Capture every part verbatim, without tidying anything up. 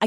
I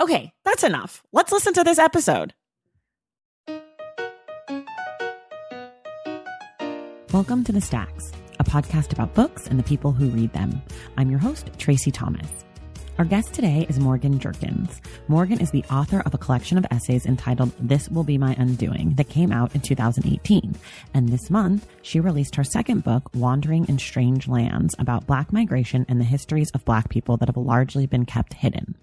Okay, that's enough. Let's listen to this episode. Welcome to The Stacks, a podcast about books and the people who read them. I'm your host, Tracy Thomas. Our guest today is Morgan Jerkins. Morgan is the author of a collection of essays entitled This Will Be My Undoing that came out in two thousand eighteen. And this month, she released her second book, Wandering in Strange Lands, about Black migration and the histories of Black people that have largely been kept hidden.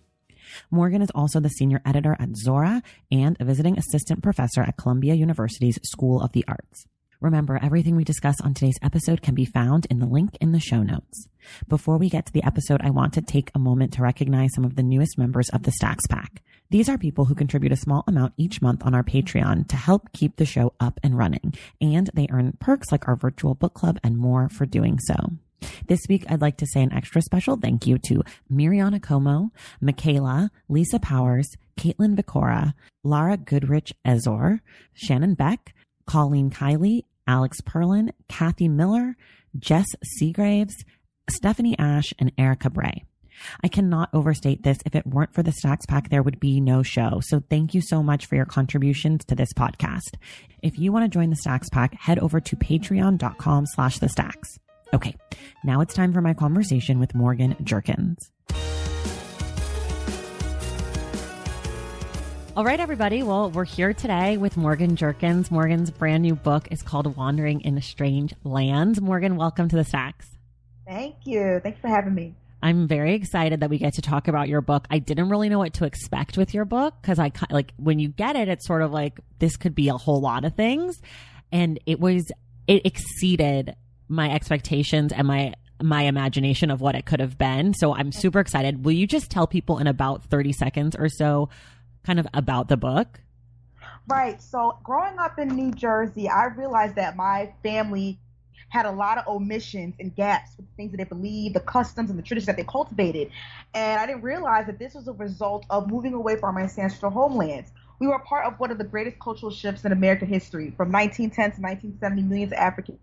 Morgan is also the senior editor at Zora and a visiting assistant professor at Columbia University's School of the Arts. Remember, everything we discuss on today's episode can be found in the link in the show notes. Before we get to the episode, I want to take a moment to recognize some of the newest members of the Stacks Pack. These are people who contribute a small amount each month on our Patreon to help keep the show up and running, and they earn perks like our virtual book club and more for doing so. This week, I'd like to say an extra special thank you to Miriana Como, Michaela, Lisa Powers, Caitlin Vicora, Lara Goodrich-Ezor, Shannon Beck, Colleen Kylie, Alex Perlin, Kathy Miller, Jess Seagraves, Stephanie Ash, and Erica Bray. I cannot overstate this. If it weren't for the Stacks Pack, there would be no show. So thank you so much for your contributions to this podcast. If you want to join the Stacks Pack, head over to patreon dot com slash the stacks. Okay, now it's time for my conversation with Morgan Jerkins. All right, everybody. Well, we're here today with Morgan Jerkins. Morgan's brand new book is called Wandering in Strange Lands. Morgan, welcome to the Stacks. Thank you. Thanks for having me. I'm very excited that we get to talk about your book. I didn't really know what to expect with your book because I like when you get it, it's sort of like this could be a whole lot of things. And it was, it exceeded my expectations and my, my imagination of what it could have been. So I'm super excited. Will you just tell people in about thirty seconds or so kind of about the book? Right. So growing up in New Jersey, I realized that my family had a lot of omissions and gaps with things that they believed, the customs and the traditions that they cultivated. And I didn't realize that this was a result of moving away from our ancestral homelands. We were part of one of the greatest cultural shifts in American history. From nineteen ten to nineteen seventy, millions of African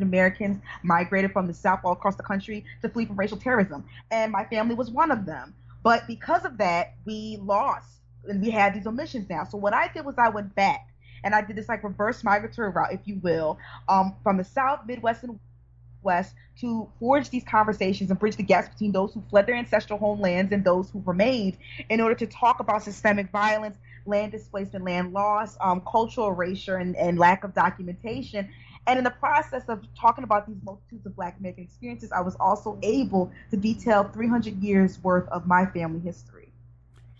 Americans migrated from the South all across the country to flee from racial terrorism. And my family was one of them. But because of that, we lost and we had these omissions now. So what I did was I went back and I did this like reverse migratory route, if you will, um, from the South, Midwest, and West to forge these conversations and bridge the gaps between those who fled their ancestral homelands and those who remained in order to talk about systemic violence, land displacement, land loss, um, cultural erasure, and, and lack of documentation. And in the process of talking about these multitudes of Black American experiences, I was also able to detail three hundred years worth of my family history.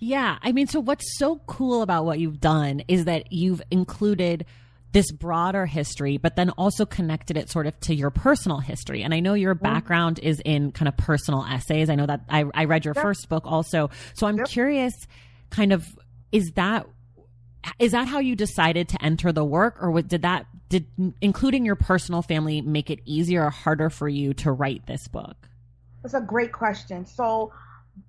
Yeah. I mean, so what's so cool about what you've done is that you've included this broader history, but then also connected it sort of to your personal history. And I know your background is in kind of personal essays. I know that I, I read your yep. first book also. So I'm yep. curious, kind of, is that Is that how you decided to enter the work, or did that did including your personal family make it easier or harder for you to write this book? That's a great question. So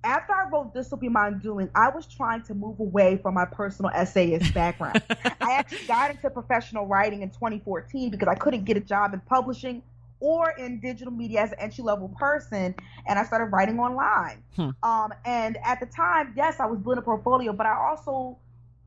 after I wrote This Will Be My Undoing, I was trying to move away from my personal essayist background. I actually got into professional writing in twenty fourteen because I couldn't get a job in publishing or in digital media as an entry-level person, and I started writing online. Hmm. Um, and at the time, yes, I was building a portfolio, but I also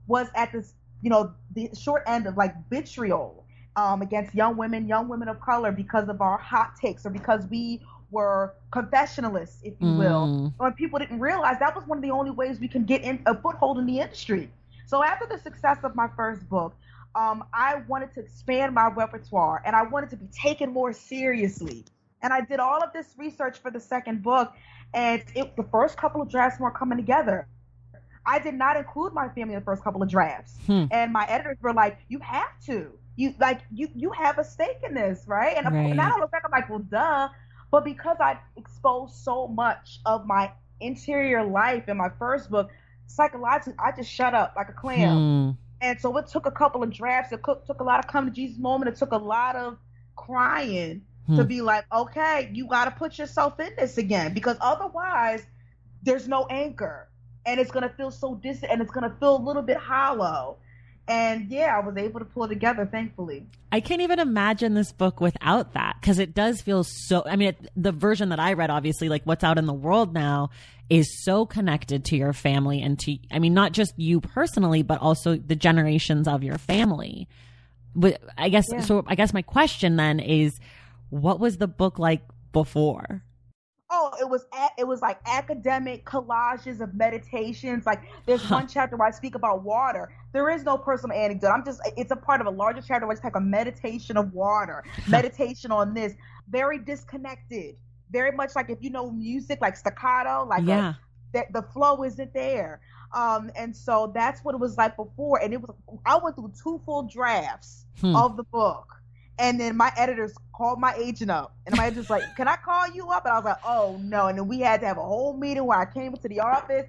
was at this, you know, the short end of like vitriol um, against young women, young women of color because of our hot takes or because we were confessionalists, if you mm. will, or people didn't realize that was one of the only ways we can get in a foothold in the industry. So after the success of my first book, um, I wanted to expand my repertoire and I wanted to be taken more seriously. And I did all of this research for the second book, and it, the first couple of drafts weren't coming together. I did not include my family in the first couple of drafts. Hmm. And my editors were like, you have to. You like you you have a stake in this, right? And, right. and I don't look back, I'm like, well, duh. But because I exposed so much of my interior life in my first book, psychologically, I just shut up like a clam. Hmm. And so it took a couple of drafts. It took a lot of come to Jesus moment. It took a lot of crying hmm. to be like, okay, you got to put yourself in this again, because otherwise there's no anchor. And it's going to feel so distant, and it's going to feel a little bit hollow. And yeah, I was able to pull it together, thankfully. I can't even imagine this book without that, because it does feel so, I mean, it, the version that I read, obviously, like what's out in the world now is so connected to your family and to, I mean, not just you personally, but also the generations of your family. But I guess, yeah. so I guess my question then is, what was the book like before? Oh, it was a, it was like academic collages of meditations. Like there's huh. one chapter where I speak about water. There is no personal anecdote. I'm just it's a part of a larger chapter where it's like a meditation of water, meditation on this. Very disconnected. Very much like if you know music, like staccato, like yeah. a, the, the flow isn't there. Um, and so that's what it was like before. And it was I went through two full drafts hmm. of the book. And then my editors called my agent up. And my agent's like, can I call you up? And I was like, oh, no. And then we had to have a whole meeting where I came into the office.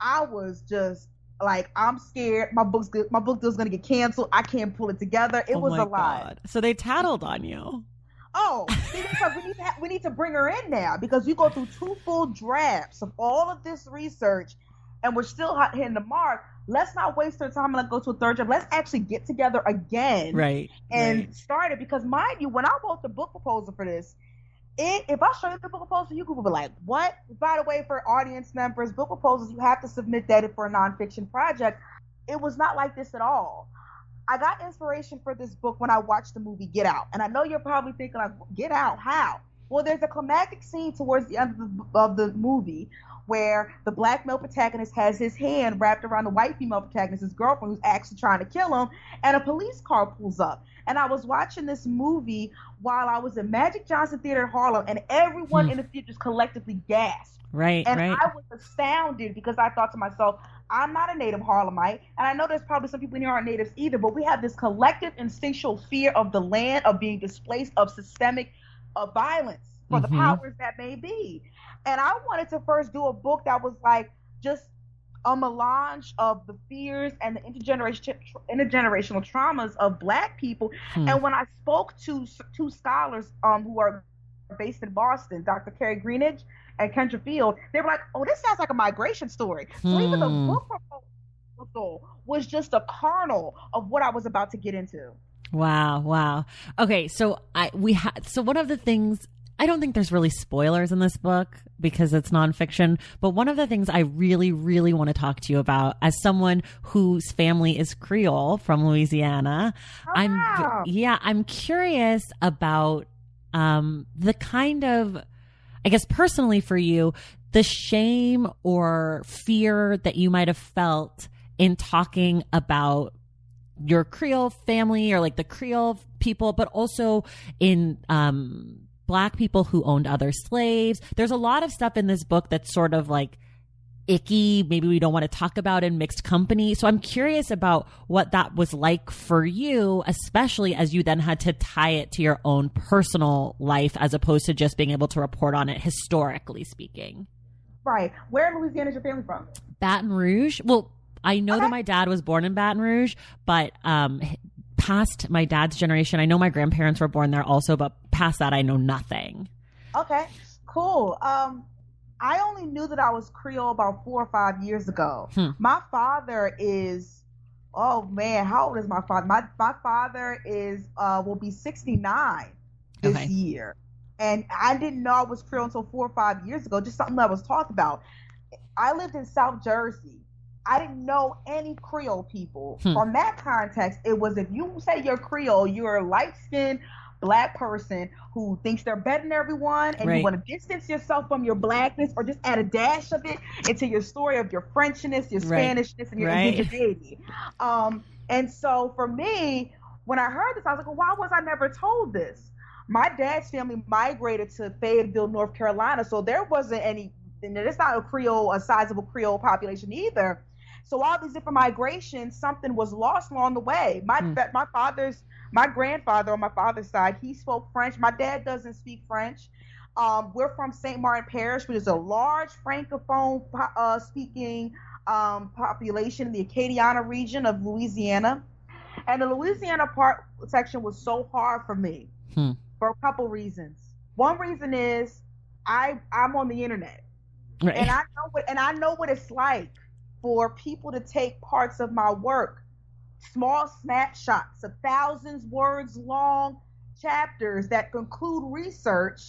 I was just like, I'm scared. My book's good. My book deal's going to get canceled. I can't pull it together. It oh was a lot. So they tattled on you. Oh, see, because we, need to ha- we need to bring her in now, because you go through two full drafts of all of this research and we're still hitting the mark. Let's not waste our time and go to a third job. Let's actually get together again right, and right. start it. Because mind you, when I wrote the book proposal for this, it, if I show you the book proposal, you could be like, what? By the way, for audience members, book proposals, you have to submit that for a nonfiction project. It was not like this at all. I got inspiration for this book when I watched the movie Get Out. And I know you're probably thinking, like, Get Out? How? Well, there's a climactic scene towards the end of the, of the movie where the black male protagonist has his hand wrapped around the white female protagonist, his girlfriend, who's actually trying to kill him, and a police car pulls up. And I was watching this movie while I was in Magic Johnson Theater in Harlem, and everyone hmm. in the theater just collectively gasped. Right, and right. I was astounded, because I thought to myself, I'm not a native Harlemite, and I know there's probably some people in here aren't natives either, but we have this collective instinctual fear of the land, of being displaced, of systemic of violence for mm-hmm. the powers that may be. And I wanted to first do a book that was like just a melange of the fears and the intergeneration, intergenerational traumas of Black people. Hmm. And when I spoke to two scholars um, who are based in Boston, Doctor Carrie Greenidge and Kendra Field, they were like, oh, this sounds like a migration story. Hmm. So even the book proposal was just a kernel of what I was about to get into. Wow, wow. Okay, so I we ha- so one of the things, I don't think there's really spoilers in this book because it's nonfiction, but one of the things I really, really want to talk to you about, as someone whose family is Creole from Louisiana, oh, I'm wow. yeah, I'm curious about um, the kind of, I guess personally for you, the shame or fear that you might have felt in talking about your Creole family or like the Creole people, but also in um Black people who owned other slaves. There's a lot of stuff in this book that's sort of like icky, maybe we don't want to talk about in mixed company. So I'm curious about what that was like for you, especially as you then had to tie it to your own personal life as opposed to just being able to report on it historically speaking. Right. Where in Louisiana is your family from? Baton Rouge. Well, I know okay. that my dad was born in Baton Rouge, but um, past my dad's generation, I know my grandparents were born there also, but past that, I know nothing. Okay, cool. Um, I only knew that I was Creole about four or five years ago. Hmm. My father is, oh man, how old is my father? My my father is uh, will be sixty-nine this okay. year. And I didn't know I was Creole until four or five years ago, just something that was talked about. I lived in South Jersey. I didn't know any Creole people. Hmm. From that context, it was if you say you're Creole, you're light-skinned, black person who thinks they're better than everyone, and right. you want to distance yourself from your blackness or just add a dash of it into your story of your Frenchness, your Spanishness, and your indigeneity. Right. Um, and so for me, when I heard this, I was like, well, why was I never told this? My dad's family migrated to Fayetteville, North Carolina, so there wasn't any, there's not a Creole, a sizable Creole population either. So all these different migrations, something was lost along the way. My mm. my father's, my grandfather on my father's side, he spoke French. My dad doesn't speak French. Um, we're from Saint Martin Parish, which is a large Francophone uh, speaking um, population in the Acadiana region of Louisiana. And the Louisiana part section was so hard for me hmm. for a couple reasons. One reason is I I'm on the internet, right. and I know what and I know what it's like for people to take parts of my work, small snapshots of thousands words long chapters that conclude research,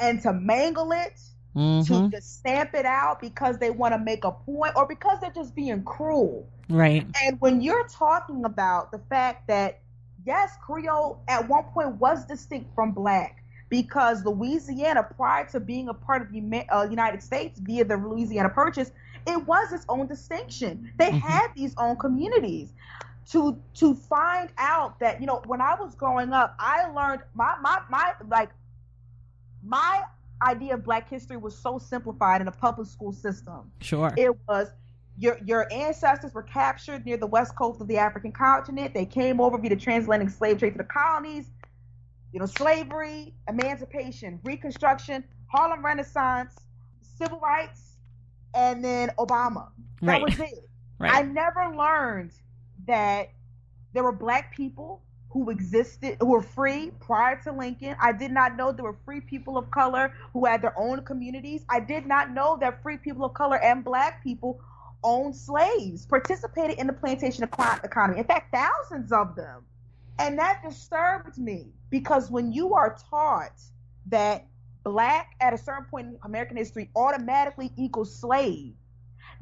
and to mangle it, mm-hmm. to just stamp it out because they want to make a point or because they're just being cruel. Right. And when you're talking about the fact that, yes, Creole at one point was distinct from Black, because Louisiana, prior to being a part of the uh, United States via the Louisiana Purchase, it was its own distinction. They mm-hmm. had these own communities. To to find out that, you know, when I was growing up, I learned my my my like my idea of Black history was so simplified in a public school system. Sure. It was your your ancestors were captured near the west coast of the African continent. They came over via the transatlantic slave trade to the colonies. You know, slavery, emancipation, Reconstruction, Harlem Renaissance, civil rights, and then Obama. That right. was it. Right. I never learned that there were Black people who existed, who were free prior to Lincoln. I did not know there were free people of color who had their own communities. I did not know that free people of color and Black people owned slaves, participated in the plantation economy. In fact, thousands of them. And that disturbed me, because when you are taught that Black at a certain point in American history automatically equals slave,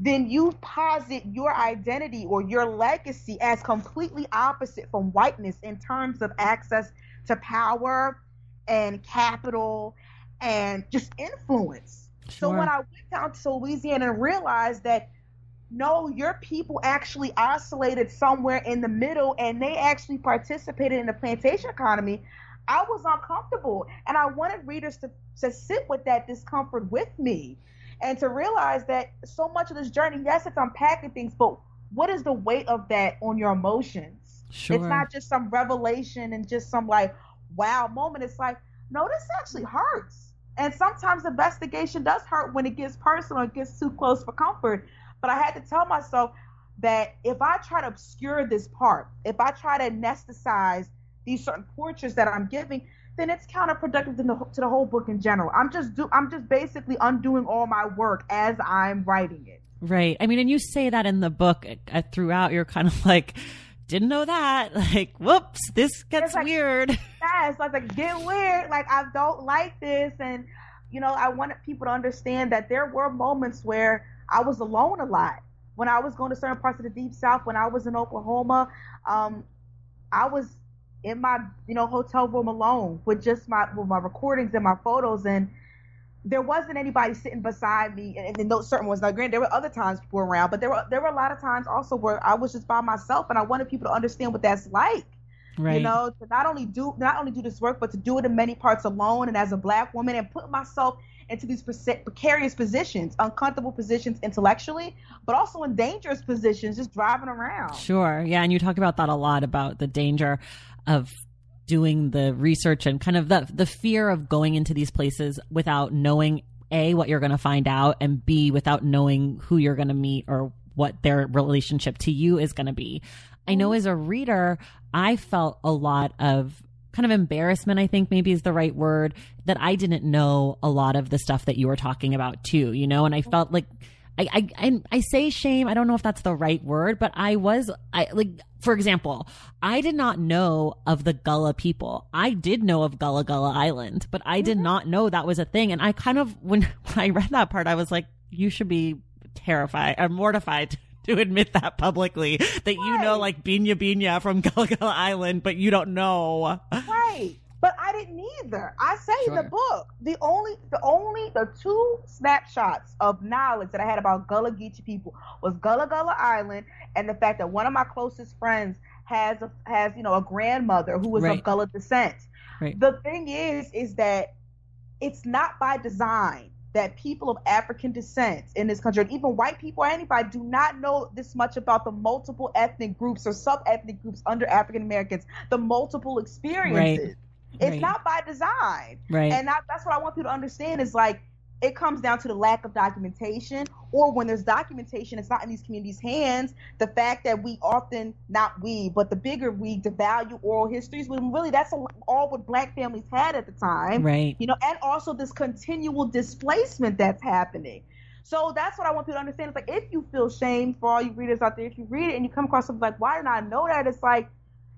then you posit your identity or your legacy as completely opposite from whiteness in terms of access to power and capital and just influence. Sure. So when I went down to Louisiana and realized that, no, your people actually oscillated somewhere in the middle and they actually participated in the plantation economy, I was uncomfortable, and I wanted readers to, to sit with that discomfort with me and to realize that so much of this journey, yes, it's unpacking things, but what is the weight of that on your emotions? Sure. It's not just some revelation and just some like, wow moment. It's like, no, this actually hurts. And sometimes investigation does hurt when it gets personal, it gets too close for comfort. But I had to tell myself that if I try to obscure this part, if I try to anesthetize these certain portraits that I'm giving, then it's counterproductive to the, to the whole book in general. I'm just do I'm just basically undoing all my work as I'm writing it. Right. I mean, and you say that in the book uh, throughout. You're kind of like, didn't know that. Like, whoops, this gets like, weird. Yeah, it's like, like get weird. Like, I don't like this, and you know, I wanted people to understand that there were moments where I was alone a lot. When I was going to certain parts of the Deep South, when I was in Oklahoma, um, I was in my, you know, hotel room alone with just my with my recordings and my photos, and there wasn't anybody sitting beside me. And then those certain ones, now granted, there were other times people were around, but there were there were a lot of times also where I was just by myself, and I wanted people to understand what that's like. Right. You know, to not only do not only do this work, but to do it in many parts alone and as a Black woman, and put myself into these precarious positions, uncomfortable positions intellectually, but also in dangerous positions, just driving around. Sure. Yeah. And you talk about that a lot, about the danger of doing the research and kind of the, the fear of going into these places without knowing, A, what you're going to find out, and B, without knowing who you're going to meet or what their relationship to you is going to be. I know as a reader, I felt a lot of kind of embarrassment, I think maybe is the right word, that I didn't know a lot of the stuff that you were talking about too, you know? And I felt like, I, I, I, I say shame, I don't know if that's the right word, but I was, I like, for example, I did not know of the Gullah people. I did know of Gullah Gullah Island, but I did mm-hmm. not know that was a thing. And I kind of, when, when I read that part, I was like, you should be terrified or mortified to admit that publicly, that right. you know, like Binya Binya from Gullah Gullah Island, but you don't know. Right. But I didn't either. I saved sure. the book. The only, the only, the two snapshots of knowledge that I had about Gullah Geechee people was Gullah Gullah Island and the fact that one of my closest friends has, a, has you know, a grandmother who is right. of Gullah descent. Right. The thing is, is that it's not by design that people of African descent in this country, and even white people or anybody, do not know this much about the multiple ethnic groups or sub-ethnic groups under African Americans, the multiple experiences. Right. It's right. not by design. Right. And I, that's what I want people to understand is like, it comes down to the lack of documentation, or when there's documentation, it's not in these communities' hands. The fact that we often, not we, but the bigger we, devalue oral histories, when really that's all what Black families had at the time. Right. You know, and also this continual displacement that's happening. So that's what I want people to understand. It's like, if you feel shame, for all you readers out there, if you read it and you come across something like, why didn't I know that? It's like,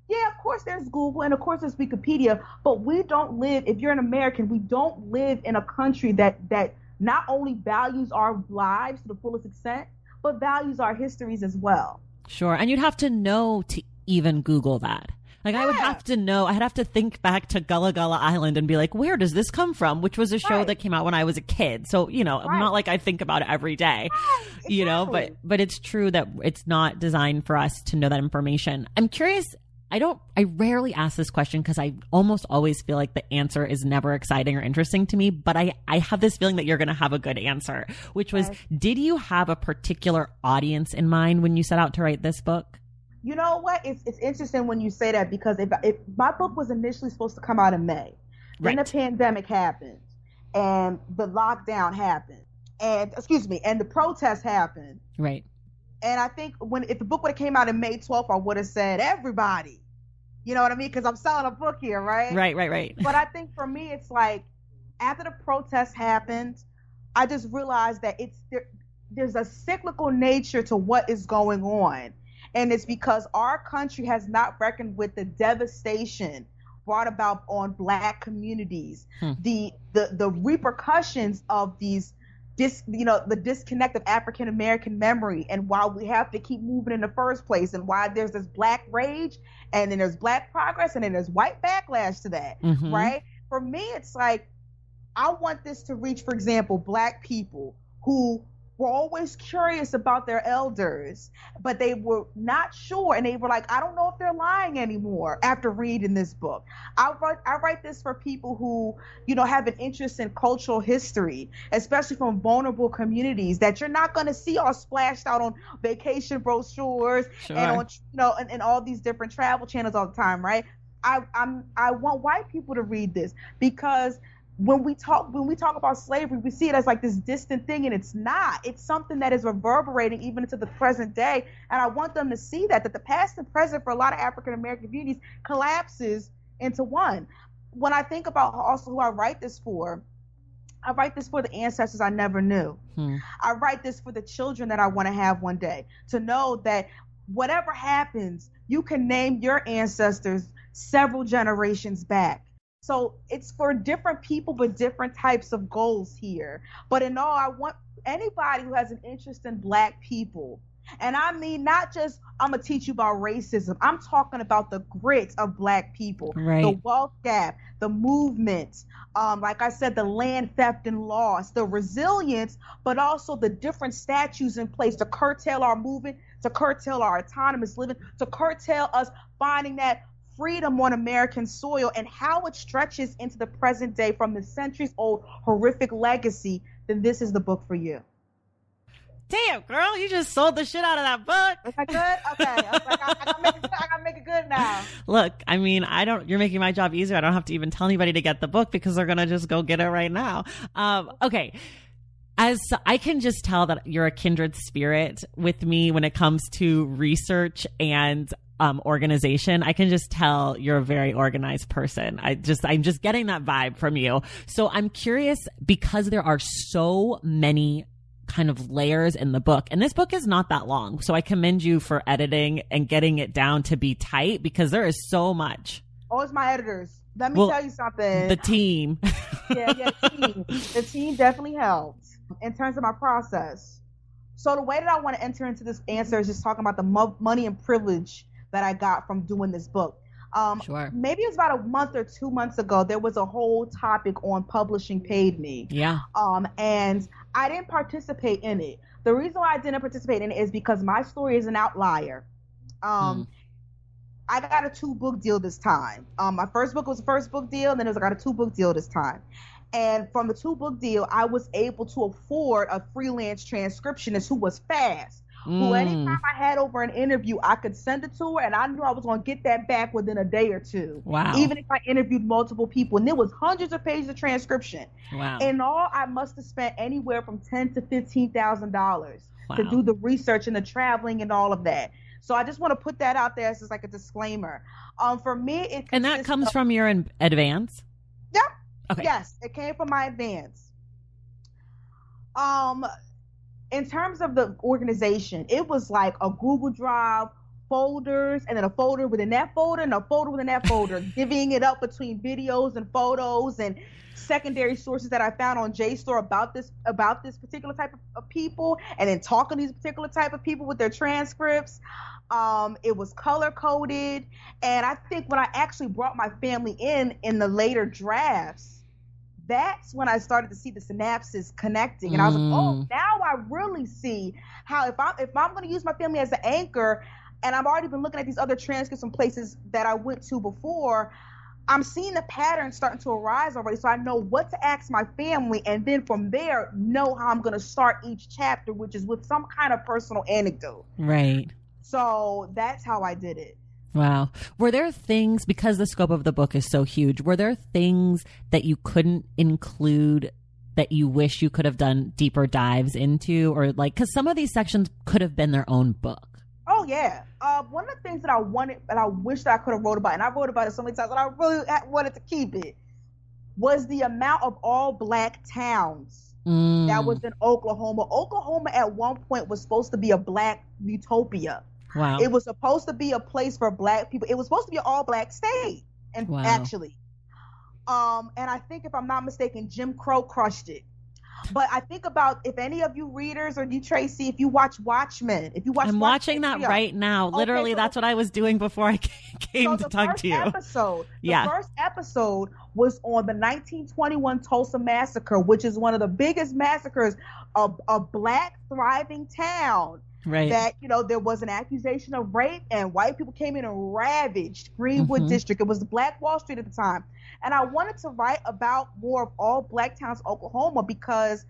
yeah, of course there's Google and of course there's Wikipedia, but we don't live, if you're an American, we don't live in a country that that not only values our lives to the fullest extent, but values our histories as well. Sure. And you'd have to know to even Google that. Like, yeah. I would have to know, I'd have to think back to Gullah Gullah Island and be like, where does this come from? Which was a show right. that came out when I was a kid. So, you know, right. not like I think about it every day, right. exactly. you know, but, but it's true that it's not designed for us to know that information. I'm curious. I don't, I rarely ask this question because I almost always feel like the answer is never exciting or interesting to me, but I, I have this feeling that you're going to have a good answer, which was, yes. did you have a particular audience in mind when you set out to write this book? You know what? It's it's interesting when you say that, because if, if my book was initially supposed to come out in May, then right. the pandemic happened and the lockdown happened and, excuse me, and the protests happened. Right. And I think when if the book would have came out in May twelfth, I would have said everybody, you know what I mean? Because I'm selling a book here, right? Right, right, right. But I think for me, it's like after the protests happened, I just realized that it's there, there's a cyclical nature to what is going on. And it's because our country has not reckoned with the devastation brought about on Black communities, hmm. the, the the repercussions of these Dis, you know, the disconnect of African American memory, and why we have to keep moving in the first place, and why there's this Black rage, and then there's Black progress, and then there's white backlash to that, mm-hmm. right? For me, it's like, I want this to reach, for example, Black people who were always curious about their elders, but they were not sure, and they were like, I don't know if they're lying anymore after reading this book. I write, I write this for people who, you know, have an interest in cultural history, especially from vulnerable communities that you're not going to see all splashed out on vacation brochures sure. and on, you know, and, and all these different travel channels all the time, right? I I'm, I want white people to read this, because When we talk when we talk about slavery, we see it as like this distant thing, and it's not. It's something that is reverberating even into the present day. And I want them to see that, that the past and present for a lot of African American communities collapses into one. When I think about also who I write this for, I write this for the ancestors I never knew. Hmm. I write this for the children that I want to have one day, to know that whatever happens, you can name your ancestors several generations back. So it's for different people, but different types of goals here. But in all, I want anybody who has an interest in Black people. And I mean, not just, I'm going to teach you about racism. I'm talking about the grit of Black people, right. the wealth gap, the movement, um, like I said, the land theft and loss, the resilience, but also the different statutes in place to curtail our movement, to curtail our autonomous living, to curtail us finding that freedom on American soil, and how it stretches into the present day from the centuries-old horrific legacy, then this is the book for you. Damn, girl, you just sold the shit out of that book. Was I good? Okay. I, was like, I, I, gotta make it, I gotta make it good now. Look, I mean, I don't. You're making my job easier. I don't have to even tell anybody to get the book, because they're gonna just go get it right now. Um, okay. As I can just tell that you're a kindred spirit with me when it comes to research and Um, organization. I can just tell you're a very organized person. I just, I'm just getting that vibe from you. So I'm curious, because there are so many kind of layers in the book, and this book is not that long. So I commend you for editing and getting it down to be tight, because there is so much. Oh, it's my editors. Let me well, tell you something. The team. yeah, yeah, team. The team definitely helped in terms of my process. So the way that I want to enter into this answer is just talking about the mo- money and privilege that I got from doing this book. Um, sure. Maybe it was about a month or two months ago, there was a whole topic on Publishing Paid Me. Yeah. Um, and I didn't participate in it. The reason why I didn't participate in it is because my story is an outlier. Um, mm. I got a two book deal this time. Um, my first book was a first book deal, and then it was, I got a two book deal this time. And from the two book deal, I was able to afford a freelance transcriptionist who was fast. Mm. Who anytime I had over an interview, I could send it to her, and I knew I was going to get that back within a day or two. Wow. Even if I interviewed multiple people, and there was hundreds of pages of transcription. Wow. In all, I must have spent anywhere from ten to fifteen thousand dollars wow. to do the research and the traveling and all of that. So I just want to put that out there as like a disclaimer. Um, for me, it and that comes of, from your in- advance. Yep. Okay. Yes, it came from my advance. Um. In terms of the organization, it was like a Google Drive, folders, and then a folder within that folder, and a folder within that folder, divvying it up between videos and photos and secondary sources that I found on JSTOR about this about this particular type of, of people, and then talking to these particular type of people with their transcripts. Um, it was color-coded, and I think when I actually brought my family in in the later drafts, that's when I started to see the synapses connecting, and I was like, "Oh, now I really see how if I'm if I'm going to use my family as an anchor, and I've already been looking at these other transcripts from places that I went to before, I'm seeing the pattern starting to arise already. So I know what to ask my family, and then from there, know how I'm going to start each chapter, which is with some kind of personal anecdote." Right. So that's how I did it. Wow. Were there things, because the scope of the book is so huge, were there things that you couldn't include that you wish you could have done deeper dives into, or like, because some of these sections could have been their own book? Oh, yeah. Uh, one of the things that I wanted, and I wish that I could have wrote about, and I wrote about it so many times, and I really wanted to keep it, was the amount of all black towns mm. that was in Oklahoma. Oklahoma at one point was supposed to be a black utopia. Wow. It was supposed to be a place for black people. It was supposed to be an all-black state, and wow. actually. Um, and I think, if I'm not mistaken, Jim Crow crushed it. But I think about, if any of you readers or you, Tracy, if you watch Watchmen, if you watch I'm Watchmen, watching that right now. Okay, Literally, so that's what I was doing before I came so to talk to you. Episode, the yeah. first episode was on the nineteen twenty-one Tulsa Massacre, which is one of the biggest massacres of a black thriving town. Right. That, you know, there was an accusation of rape, and white people came in and ravaged Greenwood mm-hmm. District. It was the Black Wall Street at the time. And I wanted to write about more of all black towns in Oklahoma, because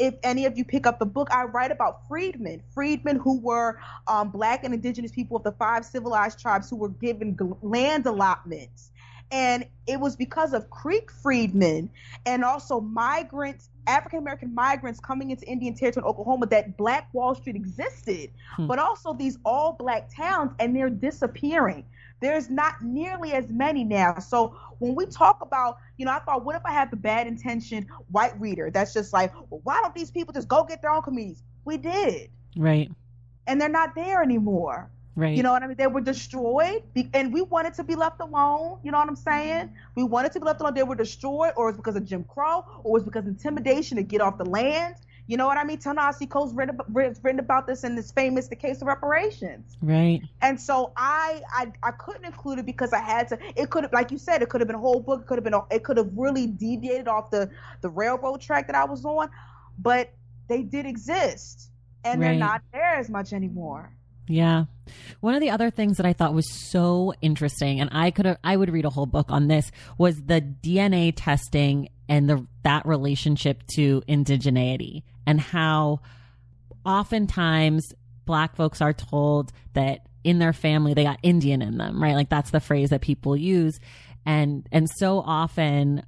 if any of you pick up the book, I write about freedmen. Freedmen who were um, black and indigenous people of the five civilized tribes who were given gl- land allotments. And it was because of Creek freedmen and also migrants, African-American migrants coming into Indian Territory in Oklahoma, that Black Wall Street existed, hmm. but also these all-black towns, and they're disappearing. There's not nearly as many now. So when we talk about, you know, I thought, what if I have the bad-intentioned white reader that's just like, well, why don't these people just go get their own communities? We did. Right. And they're not there anymore. Right. You know what I mean? They were destroyed, and we wanted to be left alone. You know what I'm saying? We wanted to be left alone. They were destroyed, or it's because of Jim Crow, or it's because of intimidation to get off the land. You know what I mean? Ta-Nehisi Coates written, written about this in this famous The Case of Reparations. Right. And so I, I I couldn't include it because I had to. It could have, like you said, it could have been a whole book. It could have been. It could have really deviated off the, the railroad track that I was on, but they did exist, and right. they're not there as much anymore. Yeah. One of the other things that I thought was so interesting, and I could have, I would read a whole book on this, was the D N A testing and the that relationship to indigeneity, and how oftentimes Black folks are told that in their family they got Indian in them, right? Like, that's the phrase that people use. And and so often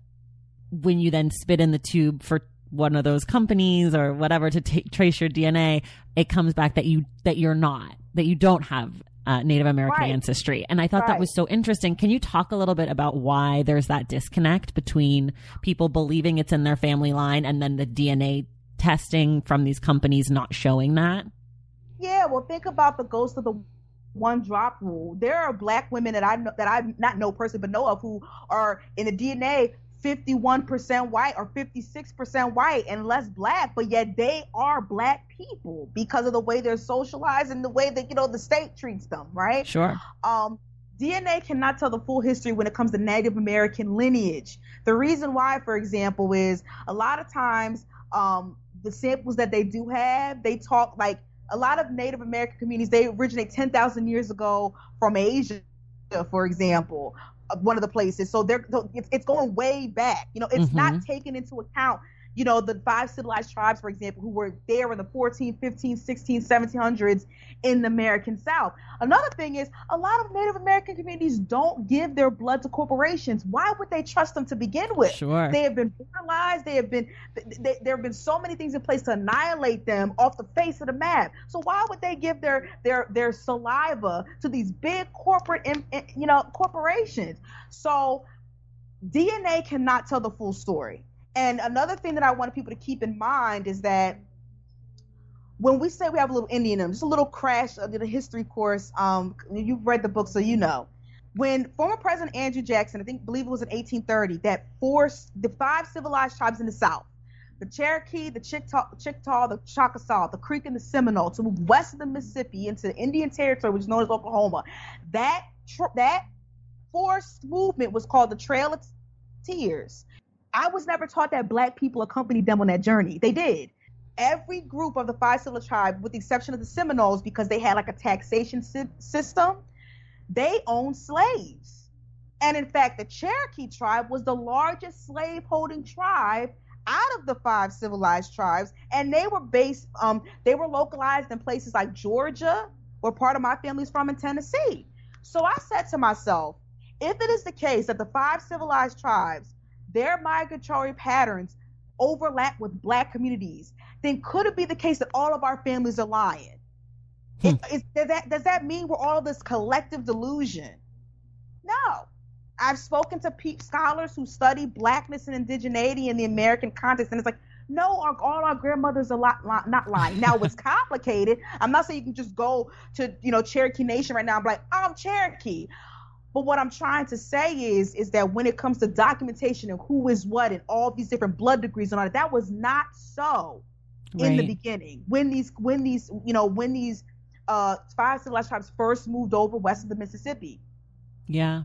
when you then spit in the tube for one of those companies or whatever to t- trace your D N A, it comes back that you that you're not, that you don't have uh, Native American right. ancestry. And I thought right. that was so interesting. Can you talk a little bit about why there's that disconnect between people believing it's in their family line and then the D N A testing from these companies not showing that? Yeah, well, think about the ghost of the one drop rule. There are black women that I know, that I not know personally, but know of, who are in the D N A fifty-one percent white or fifty-six percent white and less black, but yet they are black people because of the way they're socialized and the way that, you know, the state treats them, right? Sure. Um, D N A cannot tell the full history when it comes to Native American lineage. The reason why, for example, is a lot of times um, the samples that they do have, they talk like a lot of Native American communities, they originate ten thousand years ago from Asia, for example, one of the places. So they're, it's going way back. You know, it's mm-hmm. not taken into account. You know, the five civilized tribes, for example, who were there in the fourteen, fifteen, sixteen, seventeen hundreds in the American South. Another thing is a lot of Native American communities don't give their blood to corporations. Why would they trust them to begin with? Sure. They have been brutalized. They have been, they, there have been so many things in place to annihilate them off the face of the map. So why would they give their their their saliva to these big corporate, you know, corporations? So D N A cannot tell the full story. And another thing that I want people to keep in mind is that when we say we have a little Indian in them, just a little crash of the history course, um, you've read the book, so you know. When former President Andrew Jackson, I think, believe it was in eighteen thirty, that forced the five civilized tribes in the South, the Cherokee, the Chickaw, Chickaw, the Choctaw, the Creek, and the Seminole, to move west of the Mississippi into the Indian Territory, which is known as Oklahoma. That, tr- that forced movement was called the Trail of Tears. I was never taught that Black people accompanied them on that journey. They did. Every group of the five civilized tribes, with the exception of the Seminoles, because they had like a taxation si- system, they owned slaves. And in fact, the Cherokee tribe was the largest slave-holding tribe out of the five civilized tribes. And they were based, um, they were localized in places like Georgia, where part of my family's from, in Tennessee. So I said to myself, if it is the case that the five civilized tribes, their migratory patterns overlap with Black communities, then could it be the case that all of our families are lying? Hmm. Is, is, does, that, does that mean we're all this collective delusion? No. I've spoken to pe- scholars who study Blackness and indigeneity in the American context, and it's like, no, our, all our grandmothers are li- li- not lying. Now, it's complicated. I'm not saying you can just go to, you know, Cherokee Nation right now and be like, I'm Cherokee. But what I'm trying to say is, is that when it comes to documentation and who is what and all these different blood degrees and all that, that was not so right. in the beginning. When these, when these, you know, when these uh, five civilized tribes first moved over west of the Mississippi. Yeah,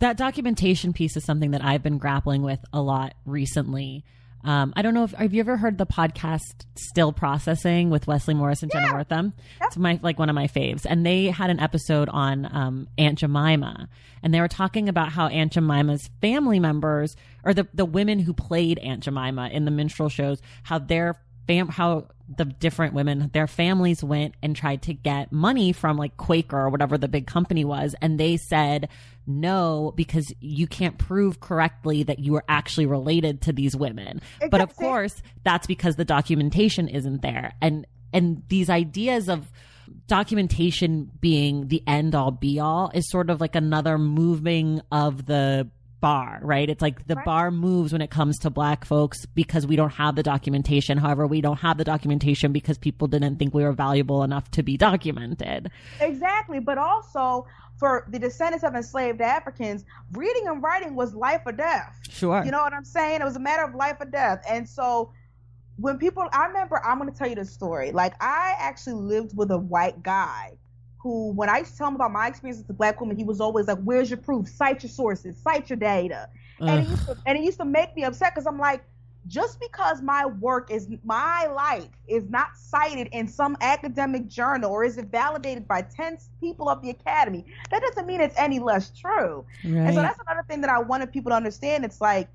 that documentation piece is something that I've been grappling with a lot recently. Um, I don't know if have you ever heard the podcast Still Processing with Wesley Morris and Jenna yeah. Wortham? Yeah. It's my like one of my faves. And they had an episode on um, Aunt Jemima, and they were talking about how Aunt Jemima's family members, or the the women who played Aunt Jemima in the minstrel shows, how their fam how the different women, their families went and tried to get money from like Quaker or whatever the big company was, and they said no, because you can't prove correctly that you are actually related to these women. It but of course, it. that's because the documentation isn't there. And and these ideas of documentation being the end all be all is sort of like another moving of the bar, right? It's like the right. bar moves when it comes to Black folks because we don't have the documentation. However, we don't have the documentation because people didn't think we were valuable enough to be documented. Exactly. But also for the descendants of enslaved Africans, reading and writing was life or death. Sure. You know what I'm saying? It was a matter of life or death. And so when people, I remember, I'm going to tell you this story. Like, I actually lived with a white guy who, when I used to tell him about my experience as a Black woman, he was always like, where's your proof? Cite your sources, cite your data. And it, used to, and it used to make me upset because I'm like, just because my work is, my life is not cited in some academic journal or is it validated by ten people of the academy, that doesn't mean it's any less true. Right. And so that's another thing that I wanted people to understand. It's like,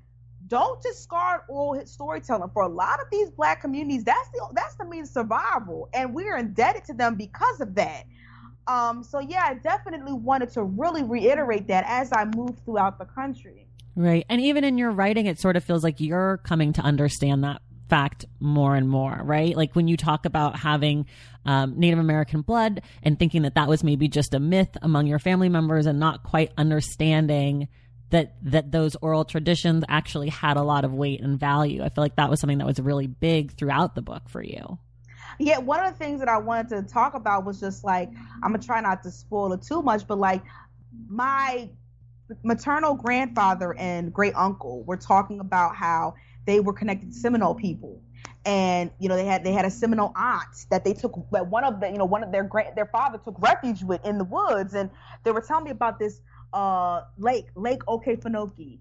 don't discard oral storytelling. For a lot of these Black communities, that's the, that's the means of survival. And we're indebted to them because of that. Um, so, yeah, I definitely wanted to really reiterate that as I move throughout the country. Right. And even in your writing, it sort of feels like you're coming to understand that fact more and more, right? Like when you talk about having um, Native American blood and thinking that that was maybe just a myth among your family members and not quite understanding that that those oral traditions actually had a lot of weight and value. I feel like that was something that was really big throughout the book for you. Yeah, one of the things that I wanted to talk about was just like, I'm going to try not to spoil it too much, but like my maternal grandfather and great uncle were talking about how they were connected to Seminole people. And, you know, they had they had a Seminole aunt that they took, that one of the, you know, one of their, their father took refuge with in the woods. And they were telling me about this uh, lake, Lake Okefenokee.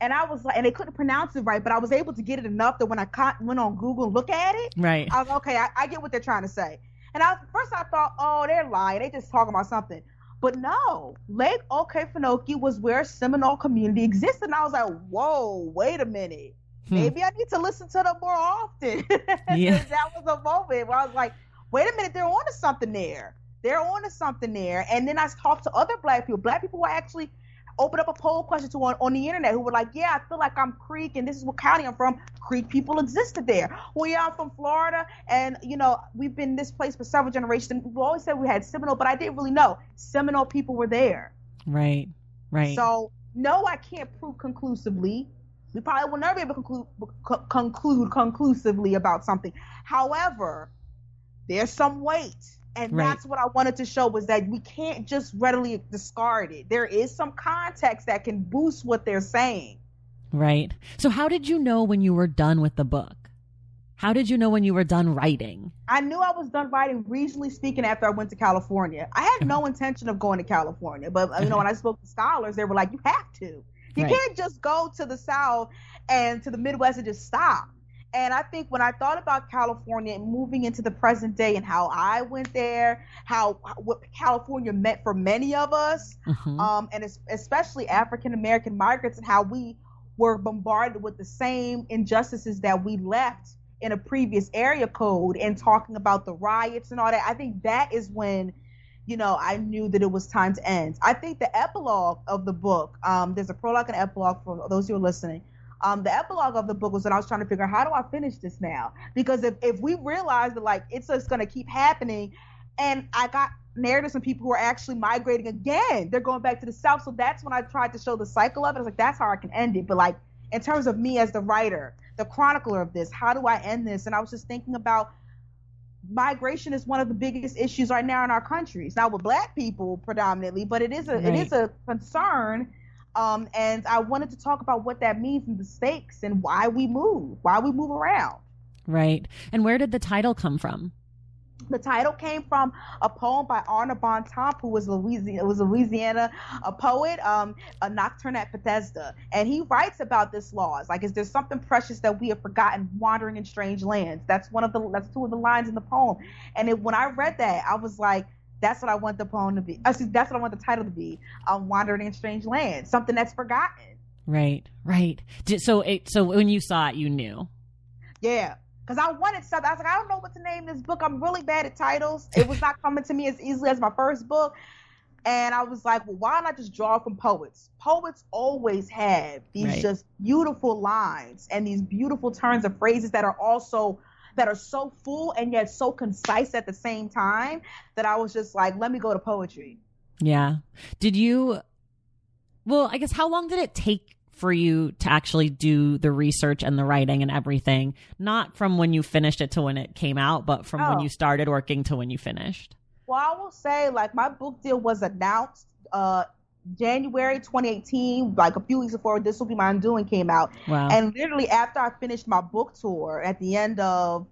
And I was like, and they couldn't pronounce it right, but I was able to get it enough that when I caught, went on Google and looked at it, right. I was okay, I, I get what they're trying to say. And I first I thought, oh, they're lying. They just talking about something. But no, Lake Okefenokee was where Seminole community existed. And I was like, whoa, wait a minute. Hmm. Maybe I need to listen to them more often. Yeah. That was a moment where I was like, wait a minute, they're on to something there. They're on to something there. And then I talked to other black people. Black people were actually open up a poll question to on, on the internet who were like, yeah, I feel like I'm Creek and this is what county I'm from. Creek people existed there. Well, yeah, I'm from Florida and, you know, we've been in this place for several generations. And we always said we had Seminole, but I didn't really know. Seminole people were there. Right, right. So, no, I can't prove conclusively. We probably will never be able to conclude, co- conclude conclusively about something. However, there's some weight. And right. That's what I wanted to show was that we can't just readily discard it. There is some context that can boost what they're saying. Right. So how did you know when you were done with the book? How did you know when you were done writing? I knew I was done writing, regionally speaking, after I went to California. I had no intention of going to California. But, you know, when I spoke to scholars, they were like, you have to. You right. can't just go to the South and to the Midwest and just stop. And I think when I thought about California and moving into the present day and how I went there, how what California meant for many of us, mm-hmm. um, and es- especially African-American migrants and how we were bombarded with the same injustices that we left in a previous area code and talking about the riots and all that. I think that is when, you know, I knew that it was time to end. I think the epilogue of the book, um, there's a prologue and epilogue for those who are listening. Um, the epilogue of the book was when I was trying to figure out how do I finish this now? Because if, if we realize that like it's just going to keep happening, and I got narratives from people who are actually migrating again, they're going back to the South. So that's when I tried to show the cycle of it. I was like, that's how I can end it. But like in terms of me as the writer, the chronicler of this, how do I end this? And I was just thinking about migration is one of the biggest issues right now in our countries. Not with black people predominantly, but it is a right. it is a concern. Um, and I wanted to talk about what that means and the stakes and why we move, why we move around. Right. And where did the title come from? The title came from a poem by Arna Bontemp, who was Louisiana, was Louisiana a poet, um, a Nocturne at Bethesda. And he writes about this laws. Like, is there something precious that we have forgotten wandering in strange lands? That's one of the, that's two of the lines in the poem. And it, when I read that, I was like, that's what I want the poem to be. Excuse, that's what I want the title to be. Um, Wandering in Strange Lands, something that's forgotten. Right, right. So, it, so when you saw it, you knew. Yeah, because I wanted something. I was like, I don't know what to name this book. I'm really bad at titles. It was not coming to me as easily as my first book. And I was like, well, why not just draw from poets? Poets always have these right. just beautiful lines and these beautiful turns of phrases that are also that are so full and yet so concise at the same time that I was just like, let me go to poetry. Yeah. Did you, well, I guess how long did it take for you to actually do the research and the writing and everything? Not from when you finished it to when it came out, but from oh. when you started working to when you finished. Well, I will say like my book deal was announced, uh, January twenty eighteen, like a few weeks before This Will Be My Undoing came out. Wow. And literally after I finished my book tour at the end of,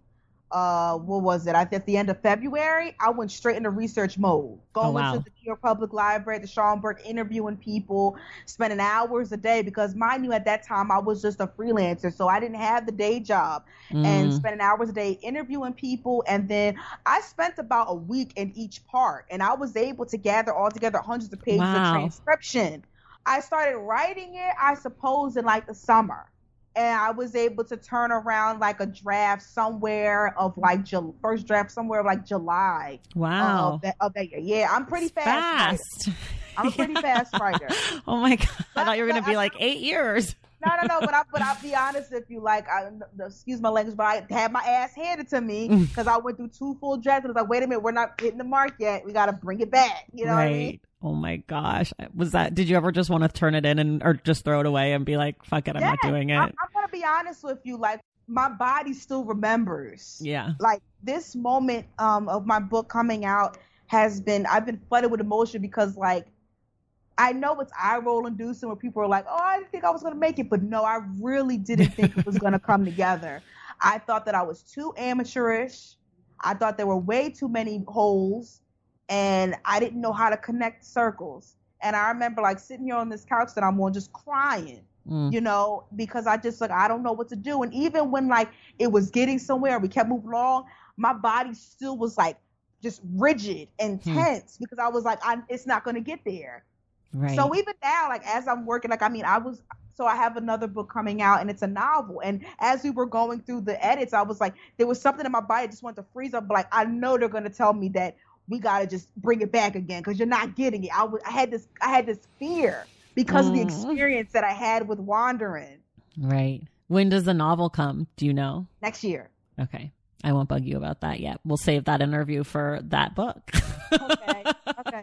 uh, what was it? I think at the end of February, I went straight into research mode. Going oh, wow. to the New York Public Library, the Schomburg, interviewing people, spending hours a day because mind you, at that time, I was just a freelancer. So I didn't have the day job mm. and spending hours a day interviewing people. And then I spent about a week in each part and I was able to gather all together hundreds of pages wow. of transcription. I started writing it, I suppose, in like the summer. And I was able to turn around like a draft somewhere of like Ju- first draft somewhere of like July. Wow. Of that, of that year. Yeah, I'm pretty fast. Fast. Writer. I'm a pretty yeah. fast writer. Oh my God. But I thought you were going to be I, like eight years. No, no, no. But, I, but I'll be honest with you. Like, I, excuse my language, but I had my ass handed to me because I went through two full drafts. And I was like, wait a minute, we're not hitting the mark yet. We got to bring it back. You know right. what I mean? Oh my gosh. Was that, did you ever just want to turn it in and or just throw it away and be like, fuck it, I'm yeah, not doing it? I'm, I'm going to be honest with you. Like, my body still remembers. Yeah. Like, this moment um, of my book coming out has been, I've been flooded with emotion because, like, I know it's eye roll inducing where people are like, oh, I didn't think I was going to make it. But no, I really didn't think it was going to come together. I thought that I was too amateurish. I thought there were way too many holes. And I didn't know how to connect circles. And I remember like sitting here on this couch that I'm on just crying, mm. you know, because I just like, I don't know what to do. And even when like it was getting somewhere, we kept moving along, my body still was like just rigid and tense mm. because I was like, I, it's not going to get there. Right. So even now, like as I'm working, like, I mean, I was, so I have another book coming out and it's a novel. And as we were going through the edits, I was like, there was something in my body I just wanted to freeze up. But like, I know they're going to tell me that we got to just bring it back again because you're not getting it. I, w- I had this I had this fear because mm. of the experience that I had with Wandering. Right. When does the novel come? Do you know? Next year. Okay. I won't bug you about that yet. We'll save that interview for that book. Okay. Okay.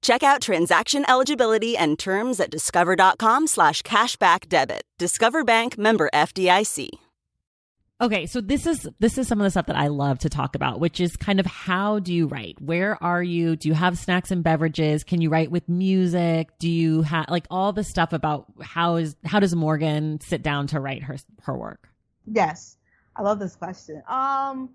Check out transaction eligibility and terms at discover.com slash cashback debit. Discover Bank, member F D I C. Okay, so this is this is some of the stuff that I love to talk about, which is kind of how do you write? Where are you? Do you have snacks and beverages? Can you write with music? Do you have like all the stuff about how is how does Morgan sit down to write her her work? Yes, I love this question. Um,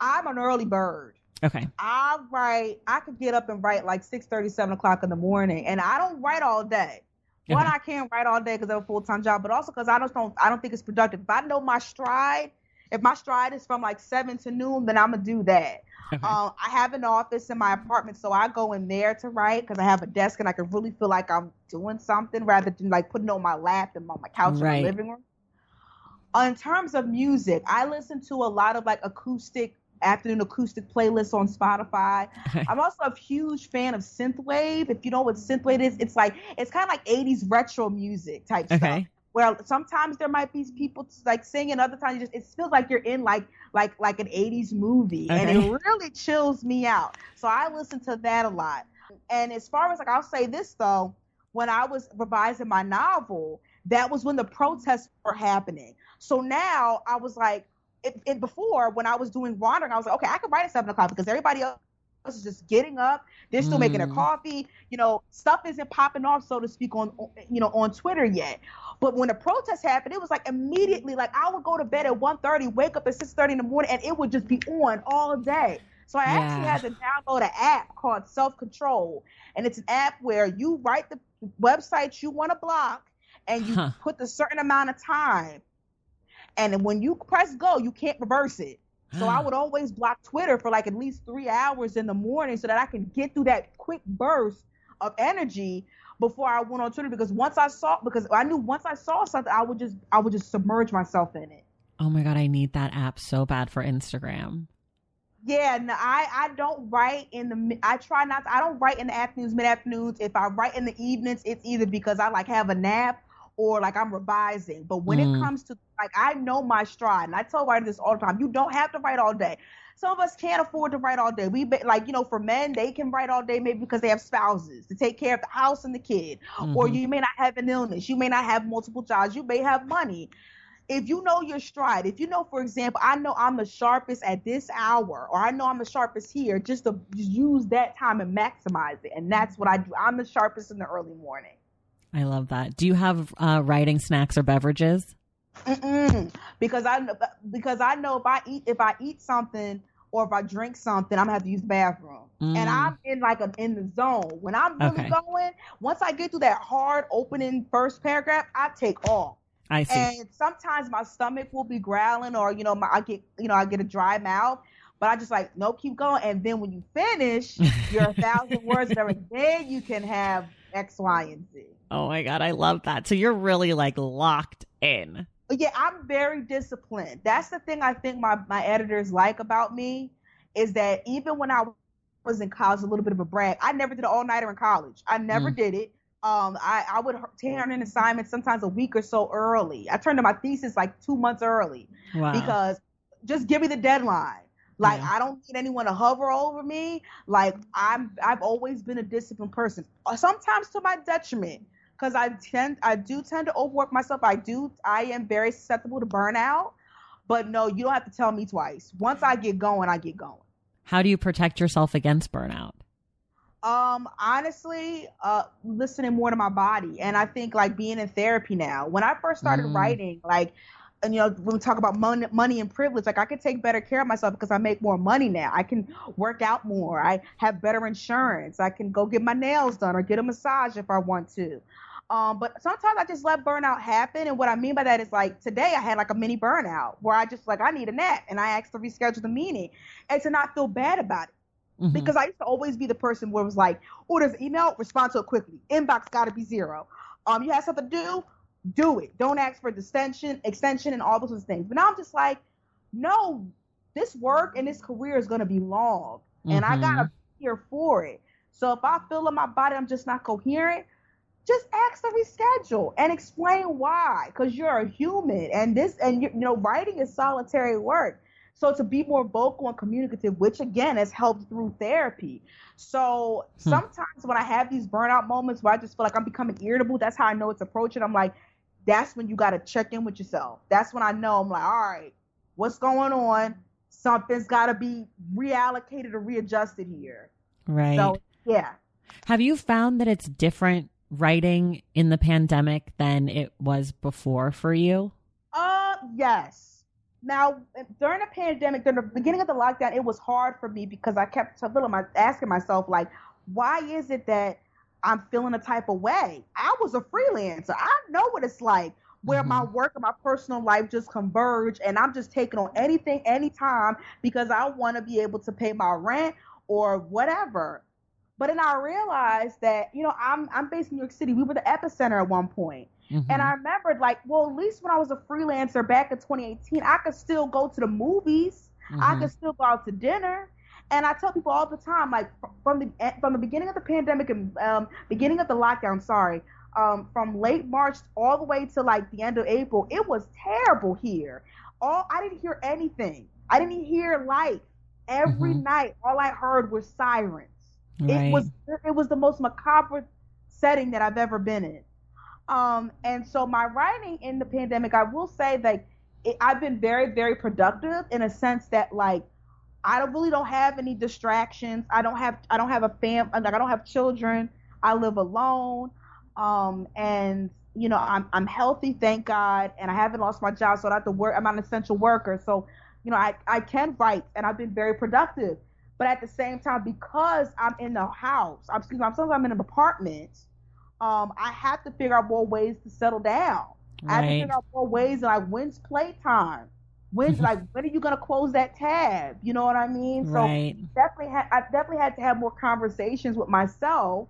I'm an early bird. Okay. I write, I could get up and write like six thirty, seven o'clock in the morning. And I don't write all day. Okay. One, I can't write all day because I have a full-time job, but also because I just don't, I don't think it's productive. If I know my stride, if my stride is from like seven to noon, then I'm going to do that. Okay. Um, I have an office in my apartment, so I go in there to write because I have a desk and I can really feel like I'm doing something rather than like putting on my lap and on my couch right. in the living room. In terms of music, I listen to a lot of like acoustic afternoon acoustic playlists on Spotify. Okay. I'm also a huge fan of synthwave. If you know what synthwave is, it's like it's kind of like eighties retro music type okay. stuff. Where sometimes there might be people like singing, other times just it feels like you're in like like like an eighties movie, okay. and it really chills me out. So I listen to that a lot. And as far as like I'll say this though, when I was revising my novel, that was when the protests were happening. So now I was like. It, it before when I was doing Wandering, I was like, okay, I could write at seven o'clock because everybody else is just getting up. They're still mm. making their coffee. You know, stuff isn't popping off, so to speak, on, you know, on Twitter yet. But when the protest happened, it was like immediately, like I would go to bed at one thirty, wake up at six thirty in the morning, and it would just be on all day. So I yeah. actually had to download an app called Self Control. And it's an app where you write the websites you want to block and you huh. put a certain amount of time. And when you press go, you can't reverse it. So I would always block Twitter for like at least three hours in the morning so that I can get through that quick burst of energy before I went on Twitter. Because once I saw, because I knew once I saw something, I would just, I would just submerge myself in it. Oh my God, I need that app so bad for Instagram. Yeah, no, I, I don't write in the, I try not to, I don't write in the afternoons, mid-afternoons. If I write in the evenings, it's either because I like have a nap or like I'm revising. But when mm. it comes to, like, I know my stride, and I tell writers this all the time, you don't have to write all day. Some of us can't afford to write all day. We be, like, you know, for men, they can write all day maybe because they have spouses to take care of the house and the kid. Mm-hmm. Or you may not have an illness. You may not have multiple jobs. You may have money. If you know your stride, if you know, for example, I know I'm the sharpest at this hour, or I know I'm the sharpest here, just to use that time and maximize it. And that's what I do. I'm the sharpest in the early morning. I love that. Do you have uh, writing snacks or beverages? Mm-mm. Because I because I know if I eat if I eat something or if I drink something, I'm gonna have to use the bathroom. Mm. And I'm in like a, in the zone. When I'm really okay. going, once I get through that hard opening first paragraph, I take off. I see. And sometimes my stomach will be growling, or you know, my, I get you know I get a dry mouth, but I just like no, keep going. And then when you finish, you're a thousand words, and everything, then you can have X, Y, and Z. Oh my God, I love that. So you're really like locked in. Yeah, I'm very disciplined. That's the thing I think my my editors like about me, is that even when I was in college, a little bit of a brag, I never did an all-nighter in college. I never mm. did it. Um, I, I would turn in assignments sometimes a week or so early. I turned in my thesis like two months early wow. because just give me the deadline. Like yeah. I don't need anyone to hover over me. Like I'm, I've always been a disciplined person. Sometimes to my detriment, because I tend, I do tend to overwork myself. I do, I am very susceptible to burnout. But no, you don't have to tell me twice. Once I get going, I get going. How do you protect yourself against burnout? Um, honestly, uh, listening more to my body. And I think like being in therapy now. When I first started mm. writing, like, and you know, when we talk about money, money and privilege, like I can take better care of myself because I make more money now. I can work out more. I have better insurance. I can go get my nails done or get a massage if I want to. Um, but sometimes I just let burnout happen. And what I mean by that is like today I had like a mini burnout where I just like, I need a nap, and I asked to reschedule the meeting and to not feel bad about it. Mm-hmm. Because I used to always be the person where it was like, oh, there's an email, respond to it quickly. Inbox got to be zero. Um, you have something to do, do it. Don't ask for extension, extension, and all those things. But now I'm just like, no, this work and this career is going to be long, mm-hmm. and I got to be here for it. So if I feel in my body I'm just not coherent, just ask to reschedule and explain why. Because you're a human, and this, and you know, writing is solitary work. So to be more vocal and communicative, which again has helped through therapy. So hmm. sometimes when I have these burnout moments where I just feel like I'm becoming irritable, that's how I know it's approaching. I'm like, that's when you got to check in with yourself. That's when I know I'm like, all right, what's going on? Something's got to be reallocated or readjusted here. Right. So, yeah. Have you found that it's different writing in the pandemic than it was before for you? Uh, yes. Now, during the pandemic, during the beginning of the lockdown, it was hard for me because I kept asking myself, like, why is it that I'm feeling a type of way? I was a freelancer. I know what it's like where mm-hmm. my work and my personal life just converge, and I'm just taking on anything, anytime, because I want to be able to pay my rent or whatever. But then I realized that, you know, I'm I'm based in New York City. We were the epicenter at one point. Mm-hmm. And I remembered, like, well, at least when I was a freelancer back in twenty eighteen, I could still go to the movies. Mm-hmm. I could still go out to dinner. And I tell people all the time, like, from the from the beginning of the pandemic and um, beginning of the lockdown, sorry, um, from late March all the way to, like, the end of April, it was terrible here. All I didn't hear anything. I didn't hear light. Every mm-hmm. night, all I heard were sirens. Right. It was it was the most macabre setting that I've ever been in. Um, and so my writing in the pandemic, I will say, like, it, I've been very, very productive in a sense that, like, I don't really don't have any distractions. I don't have I don't have a fam. Like I don't have children. I live alone, um, and you know I'm I'm healthy, thank God, and I haven't lost my job, so I don't have to work. I'm not an essential worker, so you know I I can write, and I've been very productive. But at the same time, because I'm in the house, I'm excuse me, I'm sometimes I'm in an apartment. Um, I have to figure out more ways to settle down. Right. I have to figure out more ways like when's playtime. When's like when are you gonna close that tab? You know what I mean? So right. definitely, ha- I definitely had to have more conversations with myself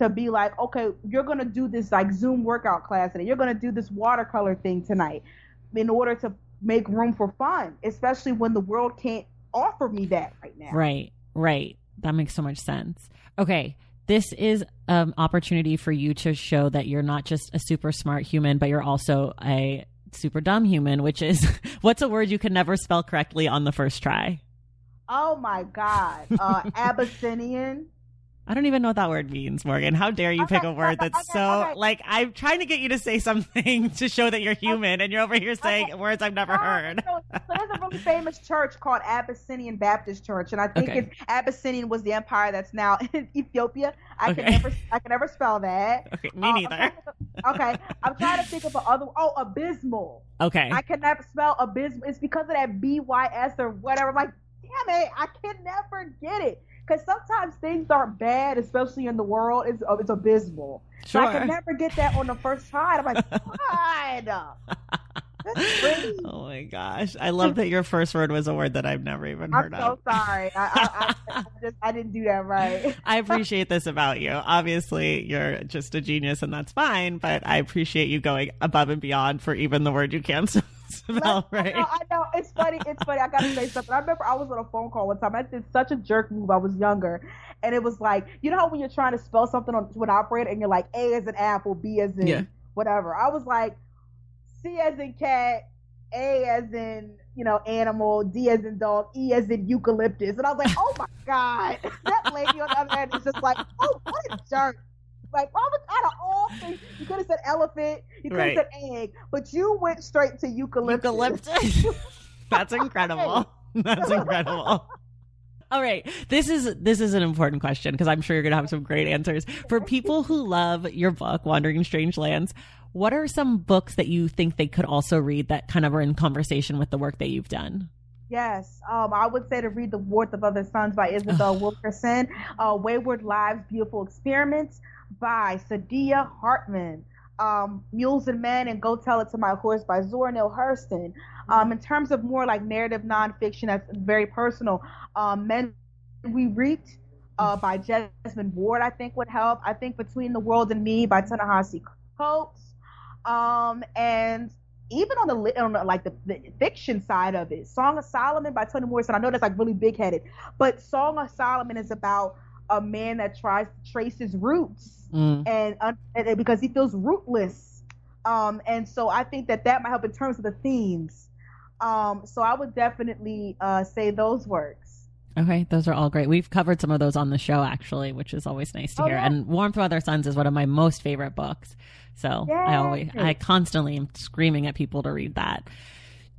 to be like, okay, you're gonna do this like Zoom workout class today. You're gonna do this watercolor thing tonight, in order to make room for fun, especially when the world can't offer me that right now. Right, right. That makes so much sense. Okay. This is an opportunity for you to show that you're not just a super smart human, but you're also a super dumb human, which is what's a word you can never spell correctly on the first try? Oh my God. Uh, Abyssinian. I don't even know what that word means, Morgan. How dare you okay, pick a word okay, that's okay, so okay. like I'm trying to get you to say something to show that you're human and you're over here saying okay. words I've never oh, heard. So, so there's a really famous church called Abyssinian Baptist Church, and I think okay. it's Abyssinian was the empire that's now in Ethiopia. I okay. can never I can never spell that. Okay, me uh, neither. I'm of, okay. I'm trying to think of another oh abysmal. Okay. I can never spell abysmal. It's because of that B Y S or whatever. I'm like, damn it, I can never get it. Because sometimes things aren't bad, especially in the world. It's it's abysmal. Sure. So I could never get that on the first try. I'm like, God. Oh, my gosh. I love that your first word was a word that I've never even heard of. I'm so of. sorry. I, I, I, just, I didn't do that right. I appreciate this about you. Obviously, you're just a genius, and that's fine. But I appreciate you going above and beyond for even the word you can spell right. I know, I know. It's funny. It's funny. I got to say something. I remember I was on a phone call one time. I did such a jerk move. I was younger. And it was like, you know how when you're trying to spell something on, to an operator, and you're like, A as in apple, B as in yeah. whatever. I was like, C as in cat, A as in, you know, animal, D as in dog, E as in eucalyptus. And I was like, oh my God. That lady on the other end is just like, oh, what a jerk. Like, why would, out of all things, you could have said elephant, you could have right. said egg, but you went straight to eucalyptus. Eucalyptus. That's incredible. That's incredible. All right. This is this is an important question because I'm sure you're going to have some great answers. For people who love your book, Wandering in Strange Lands, what are some books that you think they could also read that kind of are in conversation with the work that you've done? Yes. Um, I would say to read The Warmth of Other Suns by Isabel Wilkerson, uh, Wayward Lives, Beautiful Experiments by Saidiya Hartman, um, Mules and Men and Go Tell It to My Horse by Zora Neale Hurston. Um, in terms of more like narrative nonfiction that's very personal, um, Men We Reaped uh, by Jesmyn Ward, I think would help. I think Between the World and Me by Ta-Nehisi Coates. Um, and even on the, on the like the, the fiction side of it, Song of Solomon by Toni Morrison. I know that's like really big headed, but Song of Solomon is about a man that tries to trace his roots mm. and, uh, and because he feels rootless. Um, and so I think that that might help in terms of the themes. Um, so I would definitely, uh, say those works. Okay, those are all great. We've covered some of those on the show, actually, which is always nice to oh, hear. Yeah. And Warmth of Other Suns is one of my most favorite books. So yes. I always, I constantly am screaming at people to read that.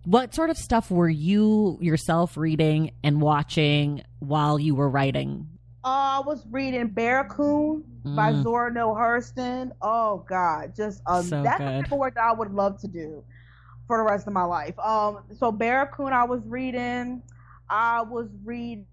What sort of stuff were you yourself reading and watching while you were writing? Uh, I was reading Barracoon mm. by Zora Neale Hurston. Oh, God. just um, so That's good. The type of work that I would love to do for the rest of my life. Um, So Barracoon I was reading... I was reading,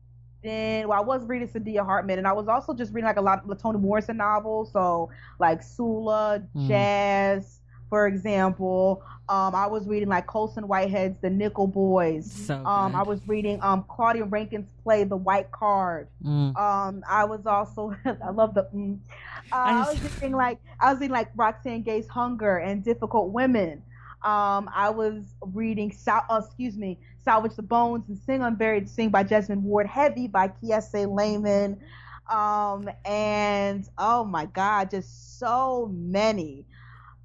well, I was reading Saidiya Hartman, and I was also just reading like a lot of Toni Morrison novels, so like Sula, mm. Jazz, for example. Um, I was reading like Colson Whitehead's The Nickel Boys. So um, I was reading um, Claudia Rankin's play The White Card. Mm. Um, I was also, I love the. Mm. Uh, I, just... I was reading like I was reading like Roxane Gay's Hunger and Difficult Women. Um, I was reading, sal- uh, excuse me, Salvage the Bones and Sing Unburied Sing by Jesmyn Ward Heavy by Kiese Lehman. Um, and oh my God, just so many.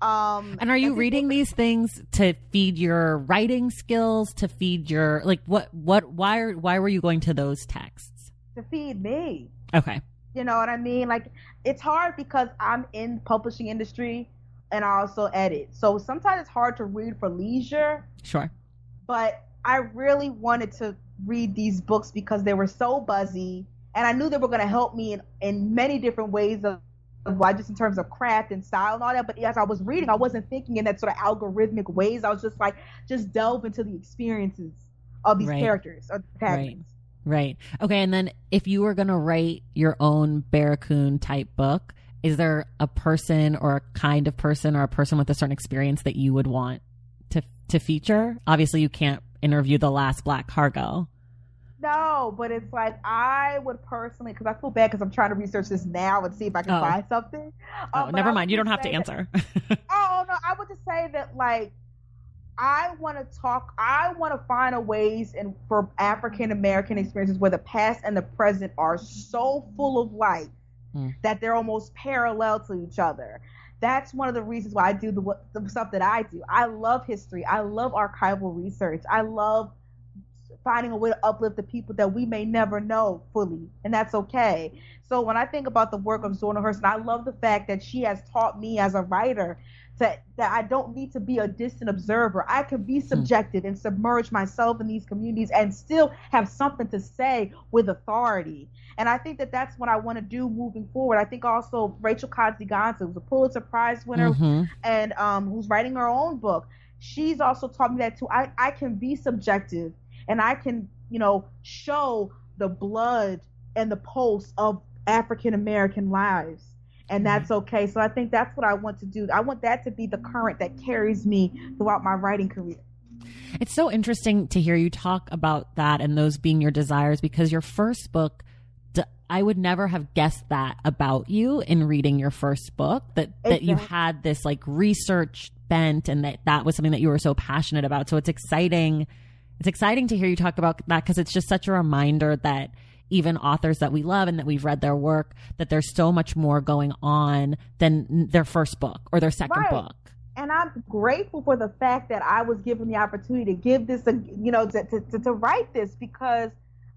Um, and are you reading these things to feed your writing skills, to feed your, like what, what, why, are, why were you going to those texts? To feed me. Okay. You know what I mean? Like it's hard because I'm in the publishing industry. And I also edit. So sometimes it's hard to read for leisure. Sure. But I really wanted to read these books because they were so buzzy, and I knew they were going to help me in, in many different ways of, of like, just in terms of craft and style and all that. But as I was reading, I wasn't thinking in that sort of algorithmic ways. I was just like, just delve into the experiences of these right. characters or happenings. Right. right. Okay. And then if you were going to write your own Barracoon type book, is there a person or a kind of person or a person with a certain experience that you would want to to feature? Obviously, you can't interview the last black cargo. No, but it's like I would personally, because I feel bad because I'm trying to research this now and see if I can oh. find something. Um, oh, never mind. You don't have to answer. That, oh, no. I would just say that, like, I want to talk, I want to find a ways in, for African-American experiences where the past and the present are so full of life mm. that they're almost parallel to each other. That's one of the reasons why I do the, the stuff that I do. I love history. I love archival research. I love finding a way to uplift the people that we may never know fully, and that's okay. So when I think about the work of Zora Hurston, I love the fact that she has taught me as a writer to, that I don't need to be a distant observer. I can be subjected mm. and submerge myself in these communities and still have something to say with authority. And I think that that's what I want to do moving forward. I think also Rachel Codziganta, who's a Pulitzer Prize winner mm-hmm. and um, who's writing her own book, she's also taught me that too. I, I can be subjective and I can, you know, show the blood and the pulse of African-American lives. And that's okay. So I think that's what I want to do. I want that to be the current that carries me throughout my writing career. It's so interesting to hear you talk about that and those being your desires, because your first book, I would never have guessed that about you in reading your first book, that, that exactly. you had this like research bent and that that was something that you were so passionate about. So it's exciting. It's exciting to hear you talk about that, because it's just such a reminder that even authors that we love and that we've read their work, that there's so much more going on than their first book or their second right. book. And I'm grateful for the fact that I was given the opportunity to give this, a, you know, to, to, to write this, because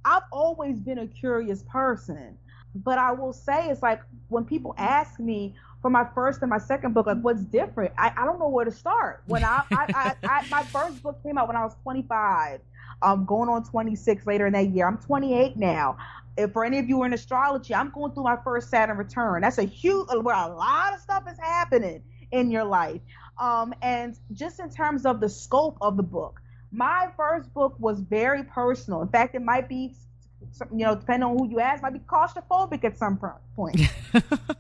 I've always been a curious person. But I will say, it's like when people ask me for my first and my second book, like what's different? I, I don't know where to start. When I, I, I, I my first book came out when I was twenty-five, um, going on twenty-six later in that year. I'm twenty-eight now. If for any of you who are in astrology, I'm going through my first Saturn return. That's a huge, where a lot of stuff is happening in your life. Um, and just in terms of the scope of the book, my first book was very personal. In fact, it might be, you know, depending on who you ask, might be claustrophobic at some point.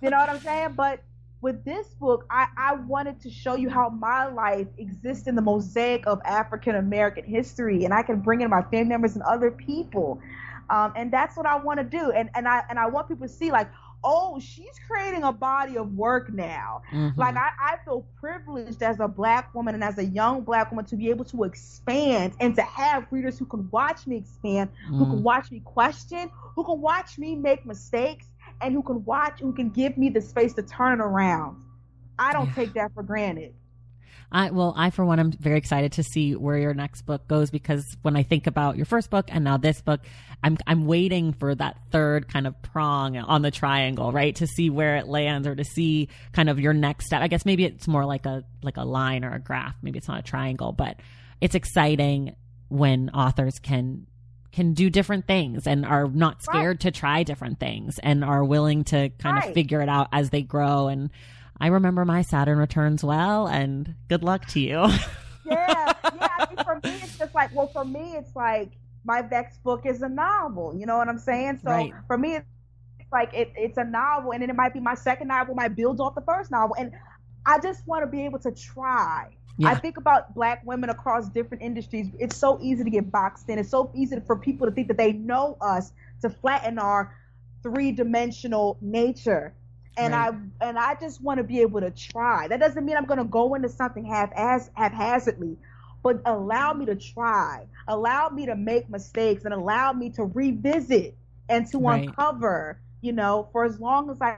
You know what I'm saying? But with this book, I, I wanted to show you how my life exists in the mosaic of African-American history, and I can bring in my family members and other people. Um, and that's what I want to do. And and I and I want people to see, like, oh, she's creating a body of work now. Mm-hmm. Like, I, I feel privileged as a black woman and as a young black woman to be able to expand and to have readers who can watch me expand, mm. who can watch me question, who can watch me make mistakes, and who can watch, who can give me the space to turn around. I don't yeah. take that for granted. I well, I, for one, I'm very excited to see where your next book goes, because when I think about your first book and now this book, I'm I'm waiting for that third kind of prong on the triangle, right? To see where it lands, or to see kind of your next step. I guess maybe it's more like a like a line or a graph. Maybe it's not a triangle, but it's exciting when authors can can do different things and are not scared right. to try different things and are willing to kind right. of figure it out as they grow. And I remember my Saturn returns well, and good luck to you. yeah, yeah. I mean, for me, it's just like, well, for me, it's like my next book is a novel. You know what I'm saying? So right. for me, it's like it, it's a novel, and then it might be my second novel might build off the first novel, and I just want to be able to try. Yeah. I think about black women across different industries. It's so easy to get boxed in. It's so easy for people to think that they know us, to flatten our three-dimensional nature. And right. I and I just want to be able to try. That doesn't mean I'm going to go into something half as haphazardly, but allow me to try. Allow me to make mistakes, and allow me to revisit and to right. uncover, you know, for as long as I,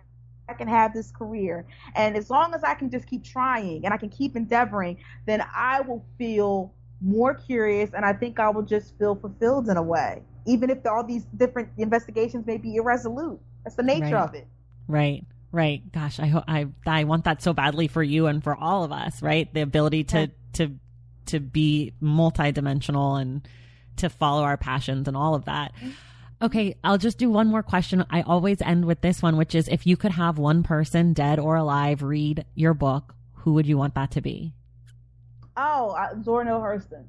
I can have this career. And as long as I can just keep trying and I can keep endeavoring, then I will feel more curious, and I think I will just feel fulfilled in a way, even if all these different investigations may be irresolute. That's the nature right. of it. Right. Right. Gosh, I, ho- I I want that so badly for you and for all of us, right? The ability to, yeah. to to be multidimensional and to follow our passions and all of that. Okay, I'll just do one more question. I always end with this one, which is, if you could have one person, dead or alive, read your book, who would you want that to be? Oh, I, Zora Neale Hurston.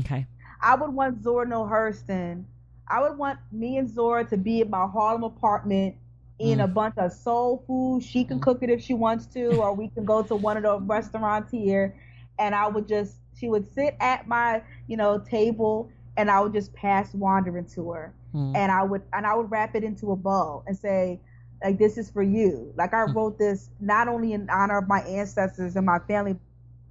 Okay. I would want Zora Neale Hurston. I would want me and Zora to be in my Harlem apartment eating mm. a bunch of soul food. She can cook it if she wants to, or we can go to one of the restaurants here. And I would just, she would sit at my, you know, table, and I would just pass Wandering to her. Mm. And I would, and I would wrap it into a bow and say, like, this is for you. Like, I wrote this not only in honor of my ancestors and my family,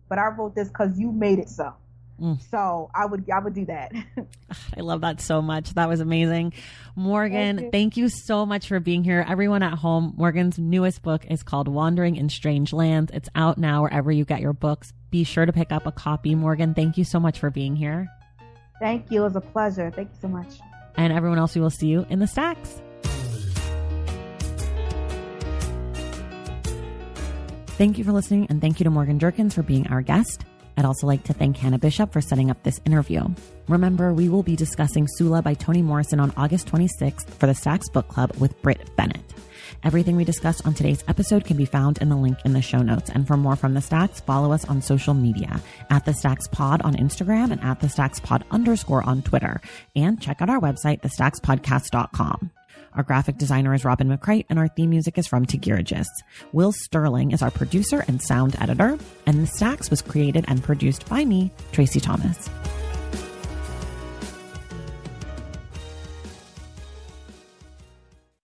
but I wrote this because you made it so. Mm. So I would, I would do that. I love that so much. That was amazing. Morgan, thank you. thank you so much for being here. Everyone at home, Morgan's newest book is called Wandering in Strange Lands. It's out now wherever you get your books. Be sure to pick up a copy. Morgan, thank you so much for being here. Thank you. It was a pleasure. Thank you so much. And everyone else, we will see you in the stacks. Thank you for listening, and thank you to Morgan Jerkins for being our guest. I'd also like to thank Hannah Bishop for setting up this interview. Remember, we will be discussing Sula by Toni Morrison on August twenty-sixth for the Stacks Book Club with Britt Bennett. Everything we discussed on today's episode can be found in the link in the show notes. And for more from The Stacks, follow us on social media at The Stacks Pod on Instagram and at The Stacks Pod underscore on Twitter. And check out our website, the stacks podcast dot com. Our graphic designer is Robin McCrite, and our theme music is from Tegirages. Will Sterling is our producer and sound editor, and The Stacks was created and produced by me, Tracy Thomas.